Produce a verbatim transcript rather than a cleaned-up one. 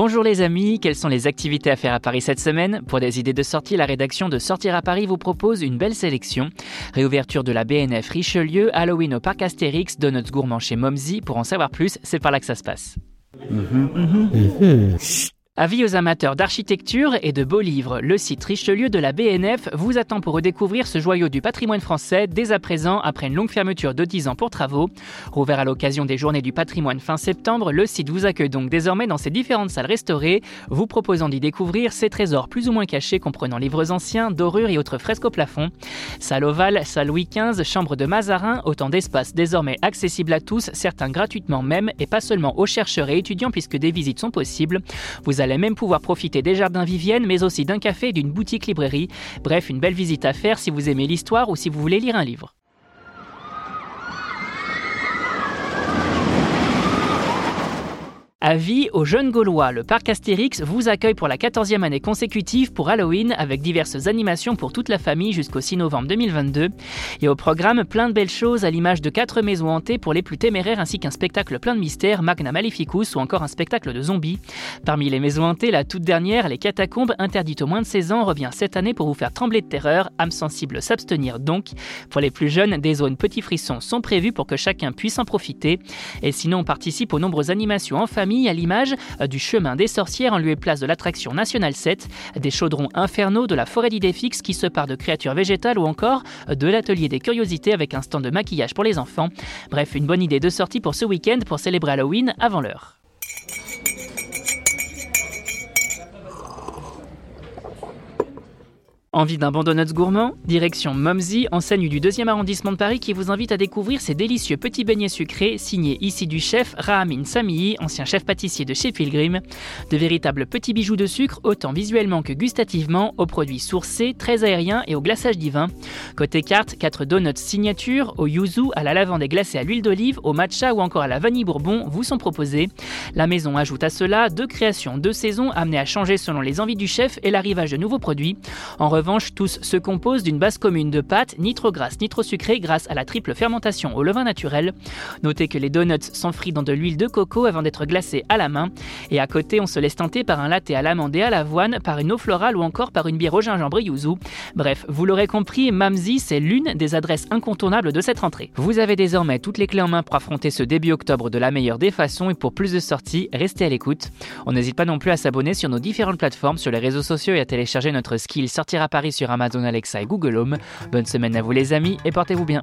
Bonjour les amis, quelles sont les activités à faire à Paris cette semaine? Pour des idées de sortie, la rédaction de Sortir à Paris vous propose une belle sélection. Réouverture de la B N F Richelieu, Halloween au Parc Astérix, donuts gourmands chez Momzy. Pour en savoir plus, c'est par là que ça se passe. Avis aux amateurs d'architecture et de beaux livres, le site Richelieu de la B N F vous attend pour redécouvrir ce joyau du patrimoine français dès à présent après une longue fermeture de dix ans pour travaux. Rouvert à l'occasion des journées du patrimoine fin septembre, le site vous accueille donc désormais dans ses différentes salles restaurées, vous proposant d'y découvrir ses trésors plus ou moins cachés comprenant livres anciens, dorures et autres fresques au plafond. Salle ovale, salle Louis quinze, chambre de Mazarin, autant d'espaces désormais accessibles à tous, certains gratuitement même et pas seulement aux chercheurs et étudiants puisque des visites sont possibles. Vous allez Vous allez même pouvoir profiter des jardins Vivienne, mais aussi d'un café et d'une boutique librairie. Bref, une belle visite à faire si vous aimez l'histoire ou si vous voulez lire un livre. Avis aux jeunes Gaulois, le Parc Astérix vous accueille pour la quatorzième année consécutive pour Halloween avec diverses animations pour toute la famille jusqu'au six novembre deux mille vingt-deux. Et au programme, plein de belles choses à l'image de quatre maisons hantées pour les plus téméraires ainsi qu'un spectacle plein de mystères, Magna Maleficus ou encore un spectacle de zombies. Parmi les maisons hantées, la toute dernière, les catacombes interdites aux moins de seize ans, revient cette année pour vous faire trembler de terreur, âme sensible s'abstenir donc. Pour les plus jeunes, des zones petits frissons sont prévues pour que chacun puisse en profiter. Et sinon, on participe aux nombreuses animations en famille à l'image du chemin des sorcières en lieu et place de l'attraction Nationale sept, des chaudrons infernaux, de la forêt d'idées fixes qui se part de créatures végétales ou encore de l'atelier des curiosités avec un stand de maquillage pour les enfants. Bref, une bonne idée de sortie pour ce week-end pour célébrer Halloween avant l'heure. Envie d'un bon donuts gourmand? Direction Momzy, enseigne du deuxième arrondissement de Paris qui vous invite à découvrir ces délicieux petits beignets sucrés signés ici du chef Rahim Sami, ancien chef pâtissier de chez Pilgrim. De véritables petits bijoux de sucre, autant visuellement que gustativement, aux produits sourcés, très aériens et au glaçage divin. Côté carte, quatre donuts signature, au yuzu, à la lavande et glacée à l'huile d'olive, au matcha ou encore à la vanille bourbon vous sont proposés. La maison ajoute à cela deux créations, deux saisons amenées à changer selon les envies du chef et l'arrivage de nouveaux produits. En En revanche, tous se composent d'une base commune de pâtes, ni trop grasses ni trop sucrées, grâce à la triple fermentation au levain naturel. Notez que les donuts sont frits dans de l'huile de coco avant d'être glacés à la main. Et à côté, on se laisse tenter par un latte à l'amande et à l'avoine, par une eau florale ou encore par une bière au gingembre et yuzu. Bref, vous l'aurez compris, Momzy, c'est l'une des adresses incontournables de cette rentrée. Vous avez désormais toutes les clés en main pour affronter ce début octobre de la meilleure des façons et pour plus de sorties, restez à l'écoute. On n'hésite pas non plus à s'abonner sur nos différentes plateformes, sur les réseaux sociaux et à télécharger notre skill Sortir à Paris sur Amazon Alexa et Google Home. Bonne semaine à vous les amis et portez-vous bien.